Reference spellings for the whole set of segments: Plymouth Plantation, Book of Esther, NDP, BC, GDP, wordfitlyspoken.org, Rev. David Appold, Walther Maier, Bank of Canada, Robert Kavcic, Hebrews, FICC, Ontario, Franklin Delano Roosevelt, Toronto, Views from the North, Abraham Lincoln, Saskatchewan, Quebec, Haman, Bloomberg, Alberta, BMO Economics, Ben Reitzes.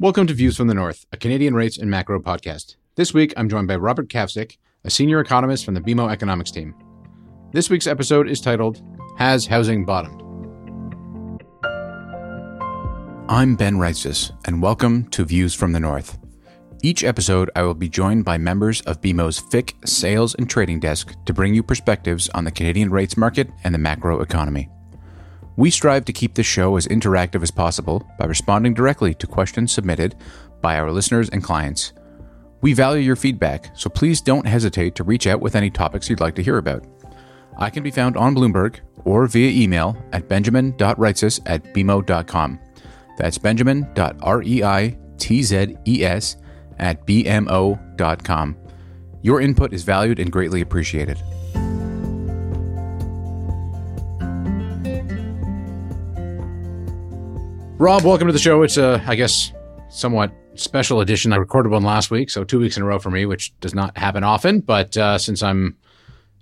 Welcome to Views from the North, a Canadian rates and macro podcast. This week, I'm joined by Robert Kavcic, a senior economist from the BMO Economics team. This week's episode is titled, Has Housing Bottomed? I'm Ben Reitzes, and welcome to Views from the North. Each episode, I will be joined by members of BMO's FICC sales and trading desk to bring you perspectives on the Canadian rates market and the macro economy. We strive to keep this show as interactive as possible by responding directly to questions submitted by our listeners and clients. We value your feedback, so please don't hesitate to reach out with any topics you'd like to hear about. I can be found on Bloomberg or via email at benjamin.reitzes@bmo.com. That's benjamin.reitzes@bmo.com. Your input is valued and greatly appreciated. Rob, welcome to the show. It's a, I guess, somewhat special edition. I recorded one last week, so 2 weeks in a row for me, which does not happen often. But since I'm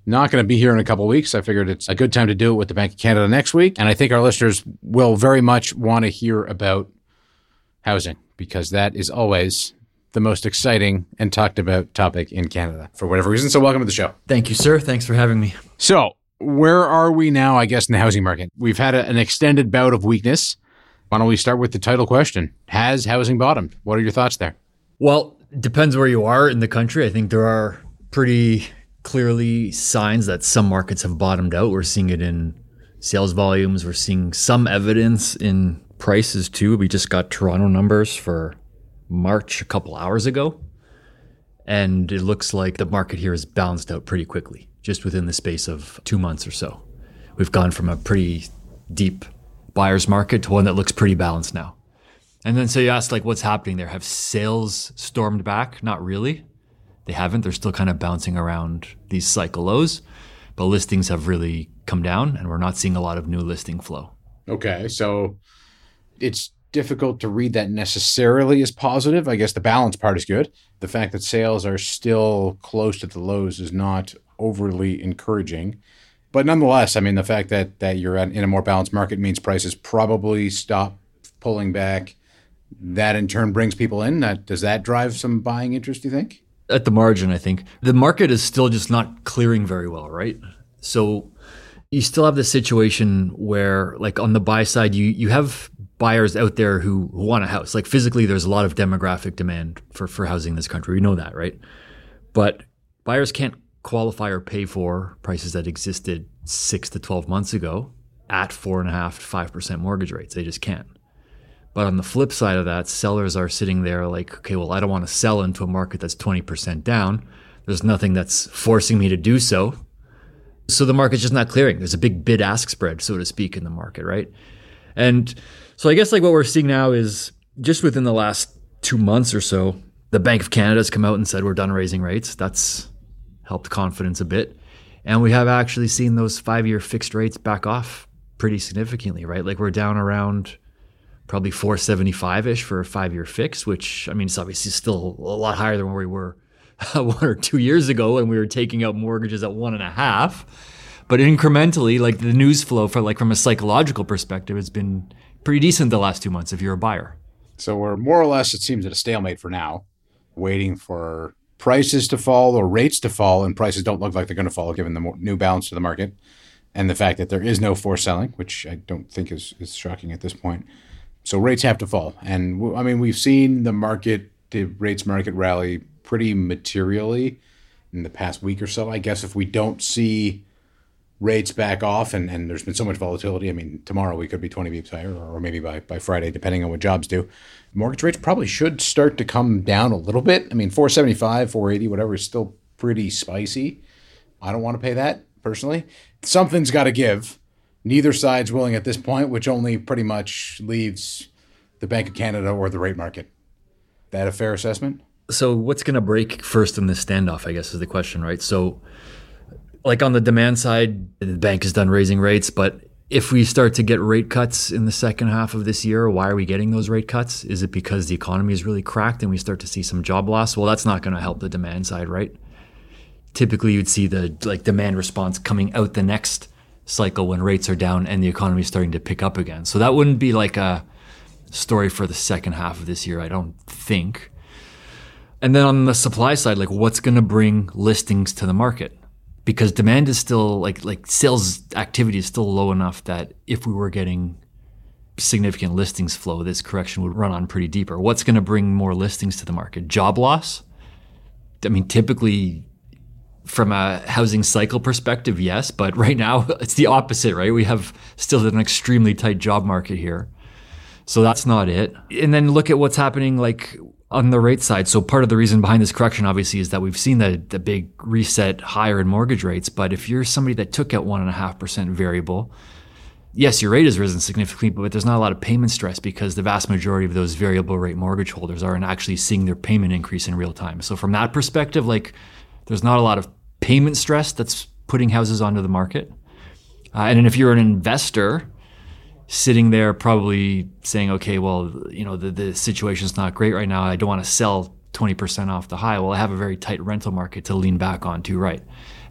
not going to be here in a couple of weeks, I figured it's a good time to do it with the Bank of Canada next week. And I think our listeners will very much want to hear about housing, because that is always the most exciting and talked about topic in Canada for whatever reason. So welcome to the show. Thank you, sir. Thanks for having me. So where are we now, I guess, in the housing market? We've had an extended bout of weakness. Why don't we start with the title question? Has housing bottomed? What are your thoughts there? Well, depends where you are in the country. I think there are pretty clearly signs that some markets have bottomed out. We're seeing it in sales volumes. We're seeing some evidence in prices too. We just got Toronto numbers for March a couple hours ago. And it looks like the market here has balanced out pretty quickly, just within the space of 2 months or so. We've gone from a pretty deep buyer's market to one that looks pretty balanced now. And then so you ask, like, what's happening there? Have sales stormed back? Not really. They haven't. They're still kind of bouncing around these cycle lows, but listings have really come down and we're not seeing a lot of new listing flow. Okay. So it's difficult to read that necessarily as positive. I guess the balance part is good. The fact that sales are still close to the lows is not overly encouraging. But nonetheless, I mean, the fact that you're in a more balanced market means prices probably stop pulling back. That in turn brings people in. Does that drive some buying interest, do you think? At the margin, I think. The market is still just not clearing very well, right? So you still have this situation where, like, on the buy side, you have buyers out there who want a house. Like, physically, there's a lot of demographic demand for housing in this country. We know that, right? But buyers can't qualify or pay for prices that existed 6 to 12 months ago at 4.5% to 5% mortgage rates. They just can't. But on the flip side of that, sellers are sitting there like, okay, well, I don't want to sell into a market that's 20% down. There's nothing that's forcing me to do so. So the market's just not clearing. There's a big bid-ask spread, so to speak, in the market, right? And so I guess, like, what we're seeing now is just within the last 2 months or so, the Bank of Canada has come out and said we're done raising rates. That's helped confidence a bit. And we have actually seen those 5-year fixed rates back off pretty significantly, right? Like, we're down around probably 4.75-ish for a 5-year fix, which, I mean, it's obviously still a lot higher than where we were 1 or 2 years ago when we were taking out mortgages at 1.5. But incrementally, like, the news flow from a psychological perspective has been pretty decent the last 2 months if you're a buyer. So we're more or less, it seems, at a stalemate for now, waiting for prices to fall or rates to fall, and prices don't look like they're going to fall given the new balance to the market and the fact that there is no forced selling, which I don't think is shocking at this point. So rates have to fall. And I mean, we've seen the rates market rally pretty materially in the past week or so. I guess if we don't see rates back off and there's been so much volatility, I mean, tomorrow we could be 20 beeps higher or maybe by Friday, depending on what jobs do. Mortgage rates probably should start to come down a little bit. I mean, 475, 480, whatever is still pretty spicy. I don't want to pay that personally. Something's got to give. Neither side's willing at this point, which only pretty much leaves the Bank of Canada or the rate market. That a fair assessment? So what's going to break first in this standoff, I guess, is the question, right? So, like, on the demand side, the bank is done raising rates, but if we start to get rate cuts in the second half of this year, why are we getting those rate cuts? Is it because the economy is really cracked and we start to see some job loss? Well, that's not going to help the demand side, right? Typically, you'd see the demand response coming out the next cycle when rates are down and the economy is starting to pick up again. So that wouldn't be like a story for the second half of this year, I don't think. And then on the supply side, like what's going to bring listings to the market? Because demand is still like sales activity is still low enough that if we were getting significant listings flow, this correction would run on pretty deep. Or what's going to bring more listings to the market? Job loss? I mean, typically from a housing cycle perspective, yes, but right now it's the opposite, right? We have still an extremely tight job market here. So that's not it. And then look at what's happening like on the rate side. So part of the reason behind this correction, obviously, is that we've seen the big reset higher in mortgage rates. But if you're somebody that took out 1.5% variable, yes, your rate has risen significantly, but there's not a lot of payment stress because the vast majority of those variable rate mortgage holders aren't actually seeing their payment increase in real time. So from that perspective, like there's not a lot of payment stress that's putting houses onto the market. And then if you're an investor sitting there probably saying, okay, well, you know, the situation's not great right now. I don't want to sell 20% off the high. Well, I have a very tight rental market to lean back onto, right?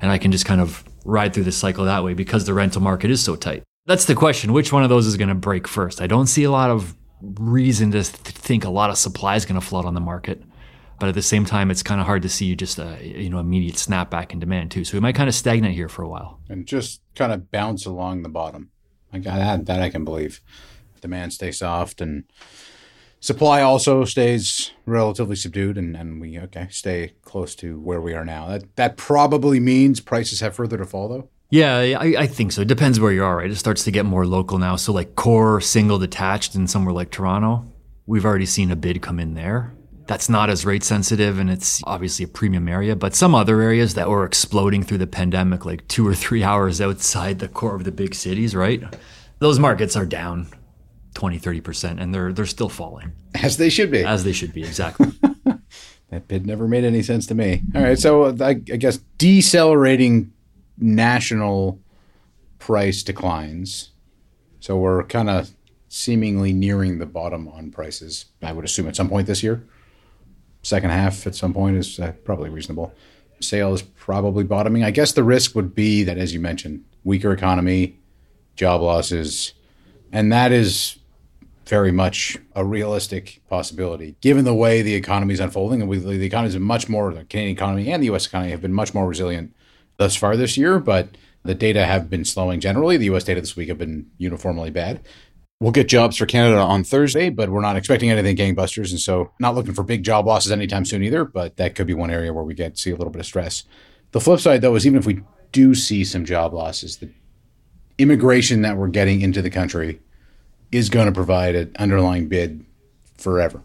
And I can just kind of ride through this cycle that way because the rental market is so tight. That's the question. Which one of those is going to break first? I don't see a lot of reason to think a lot of supply is going to flood on the market. But at the same time, it's kind of hard to see just a, you know, immediate snapback in demand too. So we might kind of stagnate here for a while. And just kind of bounce along the bottom. That I can believe. Demand stays soft and supply also stays relatively subdued and we stay close to where we are now. That probably means prices have further to fall though? Yeah, I think so. It depends where you are, right? It starts to get more local now. So like core, single, detached in somewhere like Toronto, we've already seen a bid come in there. That's not as rate sensitive and it's obviously a premium area, but some other areas that were exploding through the pandemic, like 2 or 3 hours outside the core of the big cities, right? Those markets are down 20, 30% and they're still falling. As they should be. As they should be, exactly. That bid never made any sense to me. All right, so I guess decelerating national price declines. So we're kind of seemingly nearing the bottom on prices, I would assume at some point this year. Second half at some point is probably reasonable. Sale is probably bottoming. I guess the risk would be that, as you mentioned, weaker economy, job losses, and that is very much a realistic possibility, given the way the economy is unfolding. And the economy is much more, the Canadian economy and the U.S. economy have been much more resilient thus far this year, but the data have been slowing generally. The U.S. data this week have been uniformly bad. We'll get jobs for Canada on Thursday, but we're not expecting anything gangbusters. And so not looking for big job losses anytime soon either, but that could be one area where we get to see a little bit of stress. The flip side, though, is even if we do see some job losses, the immigration that we're getting into the country is going to provide an underlying bid forever,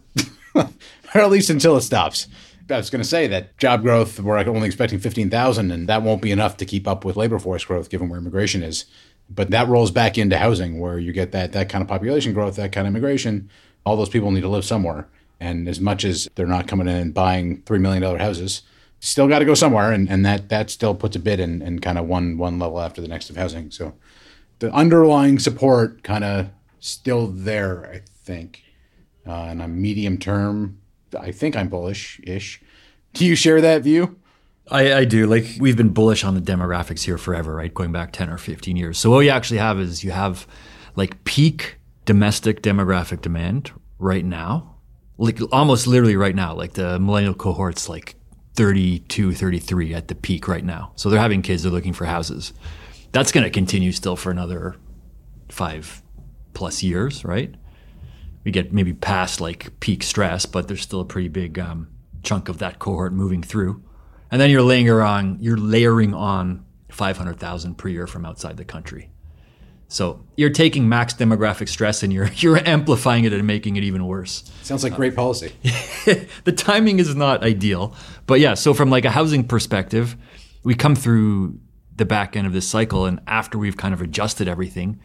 or at least until it stops. I was going to say that job growth, we're only expecting 15,000, and that won't be enough to keep up with labor force growth given where immigration is. But that rolls back into housing where you get that kind of population growth, that kind of immigration. All those people need to live somewhere. And as much as they're not coming in and buying $3 million houses, still got to go somewhere. And that still puts a bid in kind of one level after the next of housing. So the underlying support kind of still there, I think. And on medium term, I think I'm bullish-ish. Do you share that view? I do. Like we've been bullish on the demographics here forever, right? Going back 10 or 15 years. So what you actually have is you have like peak domestic demographic demand right now, like almost literally right now, like the millennial cohort's like 32, 33 at the peak right now. So they're having kids, they're looking for houses. That's going to continue still for another 5+ years, right? We get maybe past like peak stress, but there's still a pretty big chunk of that cohort moving through. And then you're layering on 500,000 per year from outside the country. So you're taking max demographic stress and you're amplifying it and making it even worse. Sounds like great policy. The timing is not ideal. But yeah, so from like a housing perspective, we come through the back end of this cycle and after we've kind of adjusted everything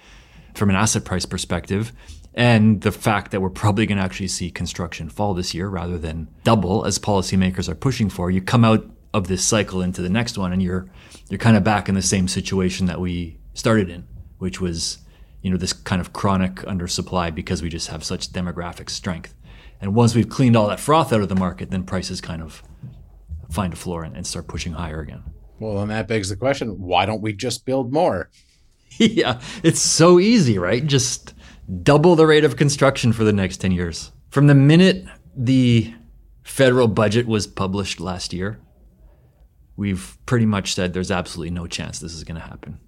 from an asset price perspective and the fact that we're probably going to actually see construction fall this year rather than double as policymakers are pushing for, you come out of this cycle into the next one and you're kind of back in the same situation that we started in, which was, you know, this kind of chronic undersupply because we just have such demographic strength. And once we've cleaned all that froth out of the market, then prices kind of find a floor and start pushing higher again. Well, and that begs the question, why don't we just build more? Yeah, it's so easy, right? Just double the rate of construction for the next 10 years. From the minute the federal budget was published last year, we've pretty much said there's absolutely no chance this is going to happen.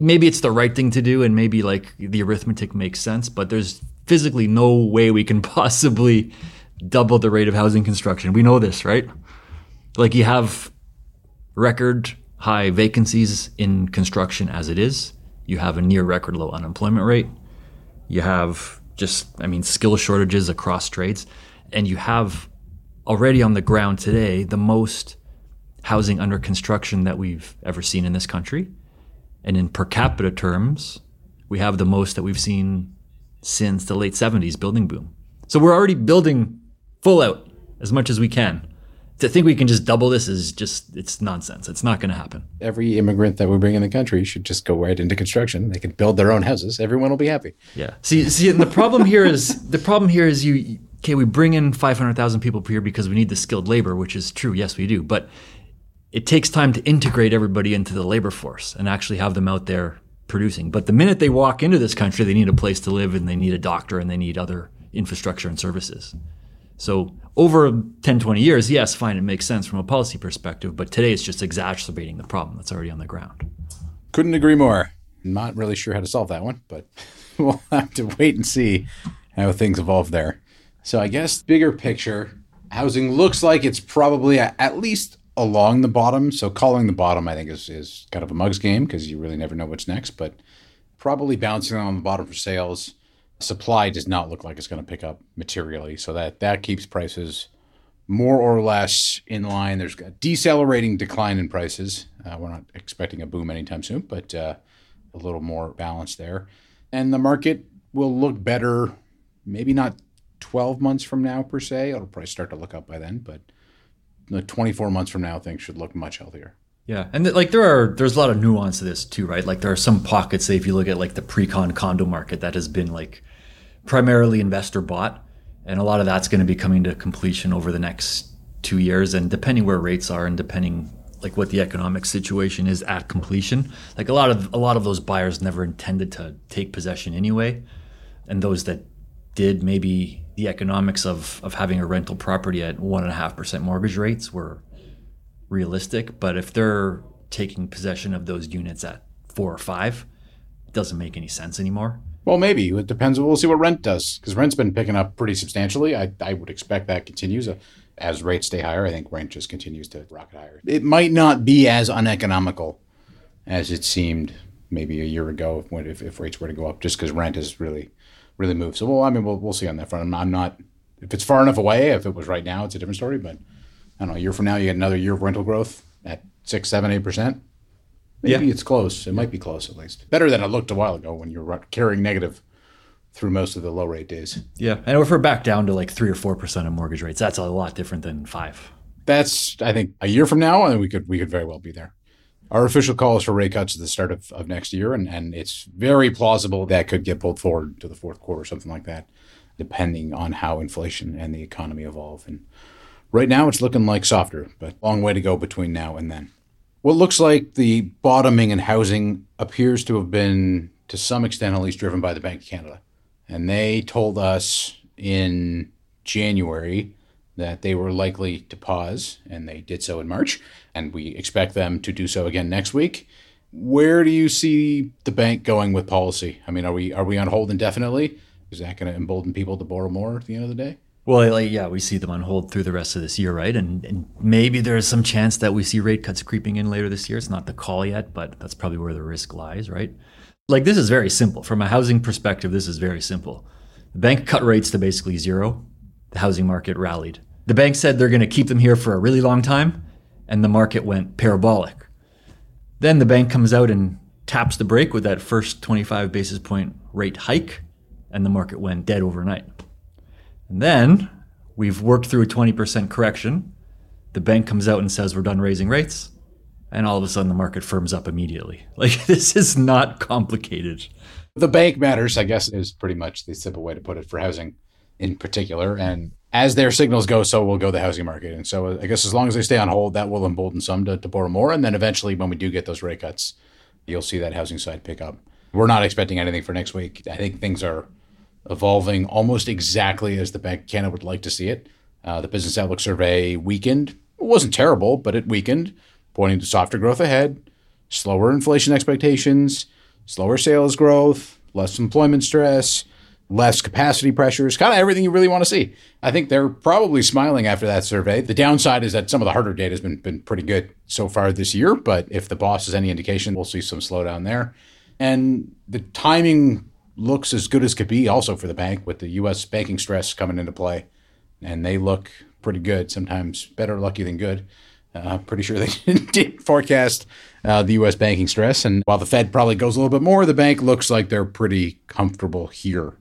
Maybe it's the right thing to do and maybe like the arithmetic makes sense, but there's physically no way we can possibly double the rate of housing construction. We know this, right? Like you have record high vacancies in construction as it is. You have a near record low unemployment rate. You have just, skill shortages across trades. And you have already on the ground today, the most housing under construction that we've ever seen in this country. And in per capita terms, we have the most that we've seen since the late 70s building boom. So we're already building full out as much as we can. To think we can just double this it's nonsense. It's not going to happen. Every immigrant that we bring in the country should just go right into construction. They can build their own houses. Everyone will be happy. Yeah. See, and the problem here is we bring in 500,000 people per year because we need the skilled labor, which is true. Yes, we do. But it takes time to integrate everybody into the labor force and actually have them out there producing. But the minute they walk into this country, they need a place to live and they need a doctor and they need other infrastructure and services. So over 10, 20 years, yes, fine, it makes sense from a policy perspective, but today it's just exacerbating the problem that's already on the ground. Couldn't agree more. Not really sure how to solve that one, but we'll have to wait and see how things evolve there. So I guess bigger picture, housing looks like it's probably at least along the bottom. So calling the bottom, I think, is kind of a mug's game because you really never know what's next, but probably bouncing on the bottom for sales. Supply does not look like it's going to pick up materially. So that keeps prices more or less in line. There's a decelerating decline in prices. We're not expecting a boom anytime soon, but a little more balance there. And the market will look better, maybe not 12 months from now per se. It'll probably start to look up by then, but 24 months from now, things should look much healthier. Yeah. And there's a lot of nuance to this too, right? Like there are some pockets, say if you look at like the pre-con condo market that has been like primarily investor bought. And a lot of that's going to be coming to completion over the next 2 years. And depending where rates are and depending like what the economic situation is at completion, like a lot of those buyers never intended to take possession anyway. And those that did, maybe the economics of having a rental property at 1.5% mortgage rates were realistic. But if they're taking possession of those units at 4 or 5, it doesn't make any sense anymore. Well, maybe. It depends. We'll see what rent does, because rent's been picking up pretty substantially. I would expect that continues. As rates stay higher, I think rent just continues to rocket higher. It might not be as uneconomical as it seemed maybe a year ago if rates were to go up, just because rent has really moved. So, we'll see on that front. I'm not – if it's far enough away, if it was right now, it's a different story. But, I don't know, a year from now, you get another year of rental growth at 6, 7, 8%. Maybe it's close. It might be close, at least. Better than it looked a while ago when you were carrying negative through most of the low rate days. Yeah. And if we're back down to like 3 or 4% of mortgage rates, that's a lot different than 5. That's, I think, a year from now, and we could very well be there. Our official call is for rate cuts at the start of next year, and it's very plausible that could get pulled forward to the fourth quarter, something like that, depending on how inflation and the economy evolve. And right now, it's looking like softer, but long way to go between now and then. What looks like the bottoming in housing appears to have been, to some extent at least, driven by the Bank of Canada. And they told us in January that they were likely to pause, and they did so in March, and we expect them to do so again next week. Where do you see the bank going with policy? I mean, are we on hold indefinitely? Is that going to embolden people to borrow more at the end of the day? Well, we see them on hold through the rest of this year, right? And maybe there's some chance that we see rate cuts creeping in later this year. It's not the call yet, but that's probably where the risk lies, right? Like, this is very simple. From a housing perspective, this is very simple. The bank cut rates to basically zero. The housing market rallied. The bank said they're going to keep them here for a really long time, and the market went parabolic. Then the bank comes out and taps the brake with that first 25 basis point rate hike, and the market went dead overnight. And then we've worked through a 20% correction. The bank comes out and says we're done raising rates, and all of a sudden the market firms up immediately. Like, this is not complicated. The bank matters, I guess, is pretty much the simple way to put it for housing in particular. And as their signals go, so will go the housing market. And so I guess as long as they stay on hold, that will embolden some to borrow more. And then eventually when we do get those rate cuts, you'll see that housing side pick up. We're not expecting anything for next week. I think things are evolving almost exactly as the Bank of Canada would like to see it. The Business Outlook Survey weakened. It wasn't terrible, but it weakened, pointing to softer growth ahead, slower inflation expectations, slower sales growth, less employment stress, less capacity pressures, kind of everything you really want to see. I think they're probably smiling after that survey. The downside is that some of the harder data has been pretty good so far this year, but if the boss is any indication, we'll see some slowdown there. And the timing looks as good as could be also for the bank with the U.S. banking stress coming into play. And they look pretty good, sometimes better lucky than good. I'm pretty sure they did forecast the U.S. banking stress. And while the Fed probably goes a little bit more, the bank looks like they're pretty comfortable here.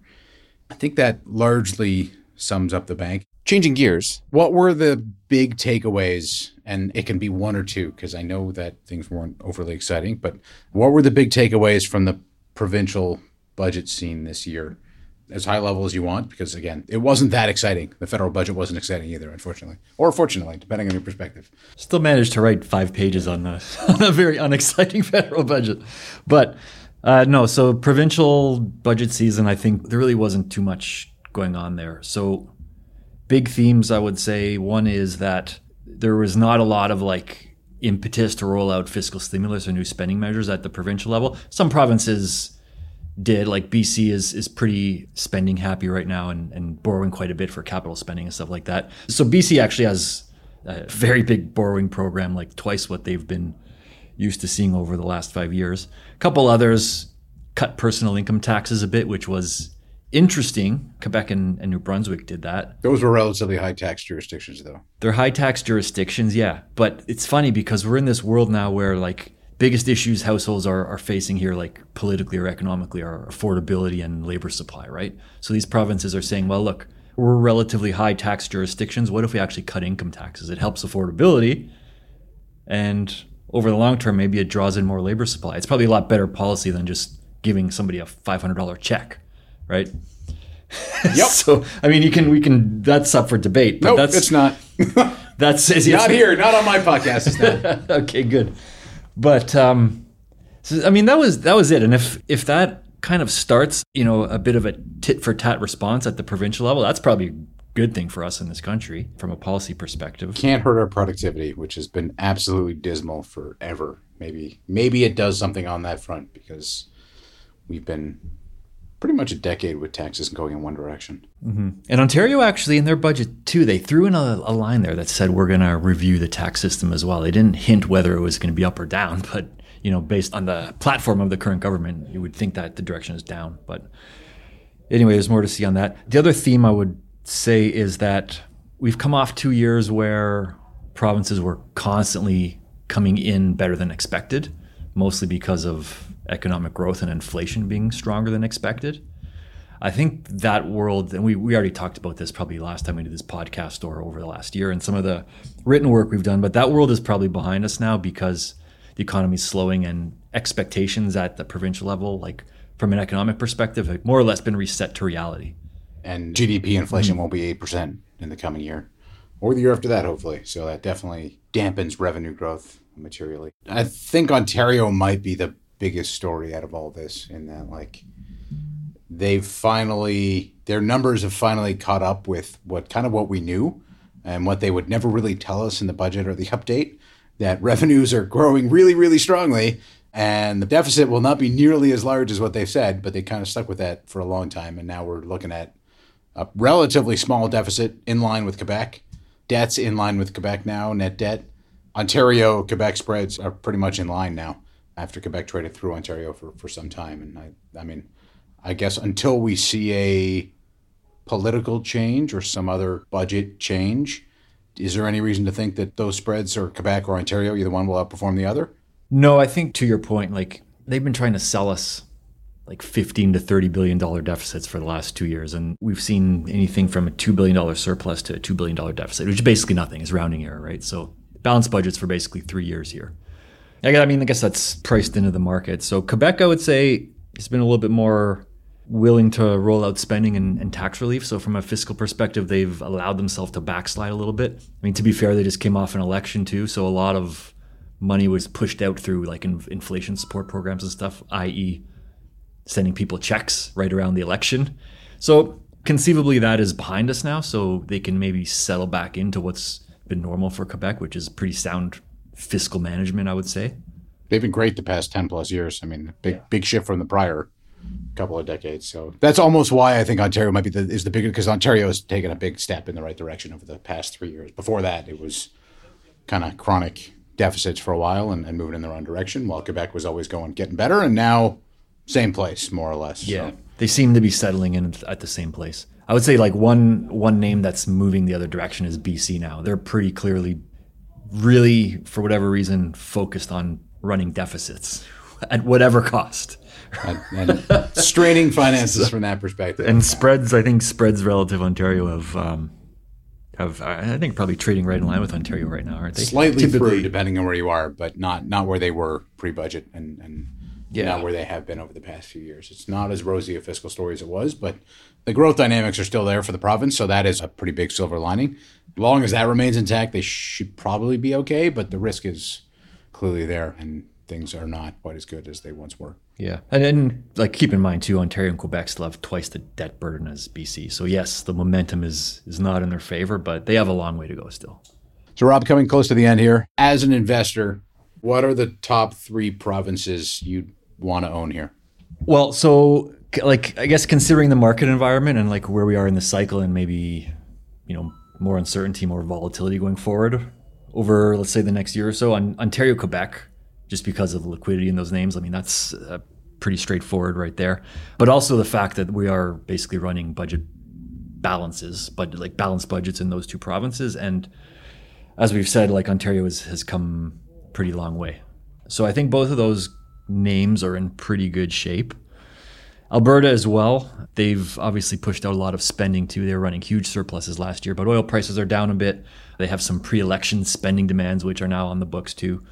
I think that largely sums up the bank. Changing gears, what were the big takeaways? And it can be one or two, because I know that things weren't overly exciting, but what were the big takeaways from the provincial budget scene this year? As high level as you want, because again, it wasn't that exciting. The federal budget wasn't exciting either, unfortunately. Or fortunately, depending on your perspective. Still managed to write 5 pages on a very unexciting federal budget. But so provincial budget season, I think there really wasn't too much going on there. So big themes, I would say. One is that there was not a lot of impetus to roll out fiscal stimulus or new spending measures at the provincial level. Some provinces did, BC is pretty spending happy right now and borrowing quite a bit for capital spending and stuff like that. So BC actually has a very big borrowing program, twice what they've been used to seeing over the last 5 years. A couple others cut personal income taxes a bit, which was interesting. Quebec and New Brunswick did that. Those were relatively high tax jurisdictions though. They're high tax jurisdictions, yeah. But it's funny because we're in this world now where biggest issues households are facing here, politically or economically, are affordability and labor supply, right? So these provinces are saying, well, look, we're relatively high tax jurisdictions. What if we actually cut income taxes? It helps affordability. And over the long term, maybe it draws in more labor supply. It's probably a lot better policy than just giving somebody a $500 check, right? Yep. So, we can, that's up for debate. But it's not. Not on my podcast. It's not. Okay, good. But that was it. And if that kind of starts, a bit of a tit for tat response at the provincial level, that's probably a good thing for us in this country from a policy perspective. Can't hurt our productivity, which has been absolutely dismal forever. Maybe it does something on that front because we've been pretty much a decade with taxes going in one direction. Mm-hmm. And Ontario actually, in their budget too, they threw in a line there that said we're going to review the tax system as well. They didn't hint whether it was going to be up or down, but based on the platform of the current government, you would think that the direction is down. But anyway, there's more to see on that. The other theme I would say is that we've come off 2 years where provinces were constantly coming in better than expected, mostly because of economic growth and inflation being stronger than expected. I think that world, and we already talked about this probably last time we did this podcast or over the last year and some of the written work we've done, but that world is probably behind us now because the economy is slowing and expectations at the provincial level, from an economic perspective, have more or less been reset to reality. And GDP inflation won't be 8% in the coming year or the year after that, hopefully. So that definitely dampens revenue growth materially. I think Ontario might be the biggest story out of all this in that their numbers have finally caught up with what we knew and what they would never really tell us in the budget or the update, that revenues are growing really, really strongly and the deficit will not be nearly as large as what they've said, but they kind of stuck with that for a long time. And now we're looking at a relatively small deficit in line with Quebec. Debt's in line with Quebec now, net debt. Ontario, Quebec spreads are pretty much in line now after Quebec traded through Ontario for some time. And I guess until we see a political change or some other budget change, is there any reason to think that those spreads or Quebec or Ontario, either one will outperform the other? No, I think to your point, they've been trying to sell us $15 to $30 billion deficits for the last 2 years. And we've seen anything from a $2 billion surplus to a $2 billion deficit, which is basically nothing. It's rounding error, right? So balanced budgets for basically 3 years here. I guess that's priced into the market. So Quebec, I would say, has been a little bit more willing to roll out spending and tax relief. So from a fiscal perspective, they've allowed themselves to backslide a little bit. To be fair, they just came off an election too. So a lot of money was pushed out through inflation support programs and stuff, i.e. sending people checks right around the election. So conceivably that is behind us now, so they can maybe settle back into what's been normal for Quebec, which is pretty sound fiscal management, I would say. They've been great the past 10 plus years. I mean, big shift from the prior couple of decades. So that's almost why I think Ontario might be is the bigger, because Ontario has taken a big step in the right direction over the past 3 years. Before that, it was kind of chronic deficits for a while and moving in the wrong direction, while Quebec was always getting better. And now, same place, more or less. Yeah, so they seem to be settling in at the same place. I would say one name that's moving the other direction is BC now. They're pretty clearly really, for whatever reason, focused on running deficits at whatever cost. And straining finances from that perspective. And spreads, I think spreads relative Ontario have I think probably trading right in line with Ontario right now, aren't they? Slightly through, depending on where you are, but not where they were pre-budget and not where they have been over the past few years. It's not as rosy a fiscal story as it was, but the growth dynamics are still there for the province, so that is a pretty big silver lining. As long as that remains intact, they should probably be okay, but the risk is clearly there, and things are not quite as good as they once were. Yeah, and then keep in mind too, Ontario and Quebec still have twice the debt burden as BC. So yes, the momentum is not in their favor, but they have a long way to go still. So Rob, coming close to the end here, as an investor, what are the top three provinces you'd want to own here? Well, so I guess considering the market environment and where we are in the cycle and maybe more uncertainty, more volatility going forward over, let's say, the next year or so, on Ontario, Quebec, just because of the liquidity in those names. I mean, that's pretty straightforward right there. But also the fact that we are basically running budget balances, but balanced budgets in those two provinces. And as we've said, Ontario has come a pretty long way. So I think both of those names are in pretty good shape. Alberta as well. They've obviously pushed out a lot of spending too. They were running huge surpluses last year, but oil prices are down a bit. They have some pre-election spending demands, which are now on the books too.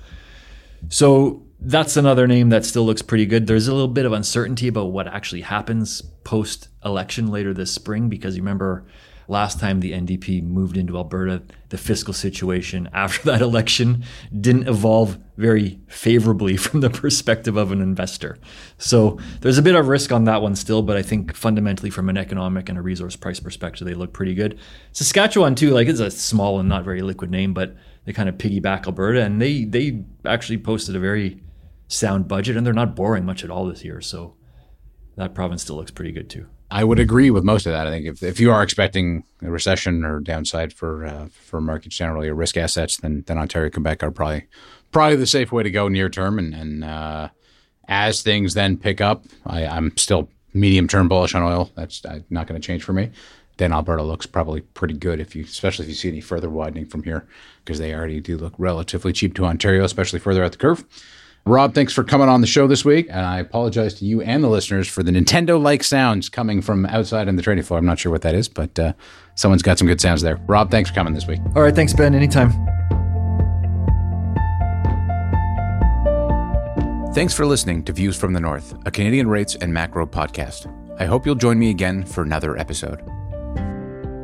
So that's another name that still looks pretty good. There's a little bit of uncertainty about what actually happens post-election later this spring, because you remember last time the NDP moved into Alberta, the fiscal situation after that election didn't evolve very favorably from the perspective of an investor. So there's a bit of risk on that one still, but I think fundamentally from an economic and a resource price perspective, they look pretty good. Saskatchewan too, it's a small and not very liquid name, but they kind of piggyback Alberta, and they actually posted a very sound budget, and they're not borrowing much at all this year. So that province still looks pretty good too. I would agree with most of that. I think if you are expecting a recession or downside for markets generally or risk assets, then Ontario, Quebec are probably the safe way to go near term. And as things then pick up, I'm still medium term bullish on oil. That's not going to change for me. Then Alberta looks probably pretty good, especially if you see any further widening from here, because they already do look relatively cheap to Ontario, especially further out the curve. Rob, thanks for coming on the show this week. And I apologize to you and the listeners for the Nintendo-like sounds coming from outside on the trading floor. I'm not sure what that is, but someone's got some good sounds there. Rob, thanks for coming this week. All right. Thanks, Ben. Anytime. Thanks for listening to Views from the North, a Canadian rates and macro podcast. I hope you'll join me again for another episode.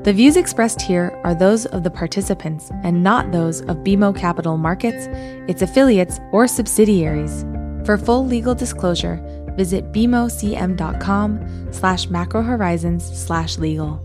The views expressed here are those of the participants and not those of BMO Capital Markets, its affiliates, or subsidiaries. For full legal disclosure, visit bmocm.com/macrohorizons/legal.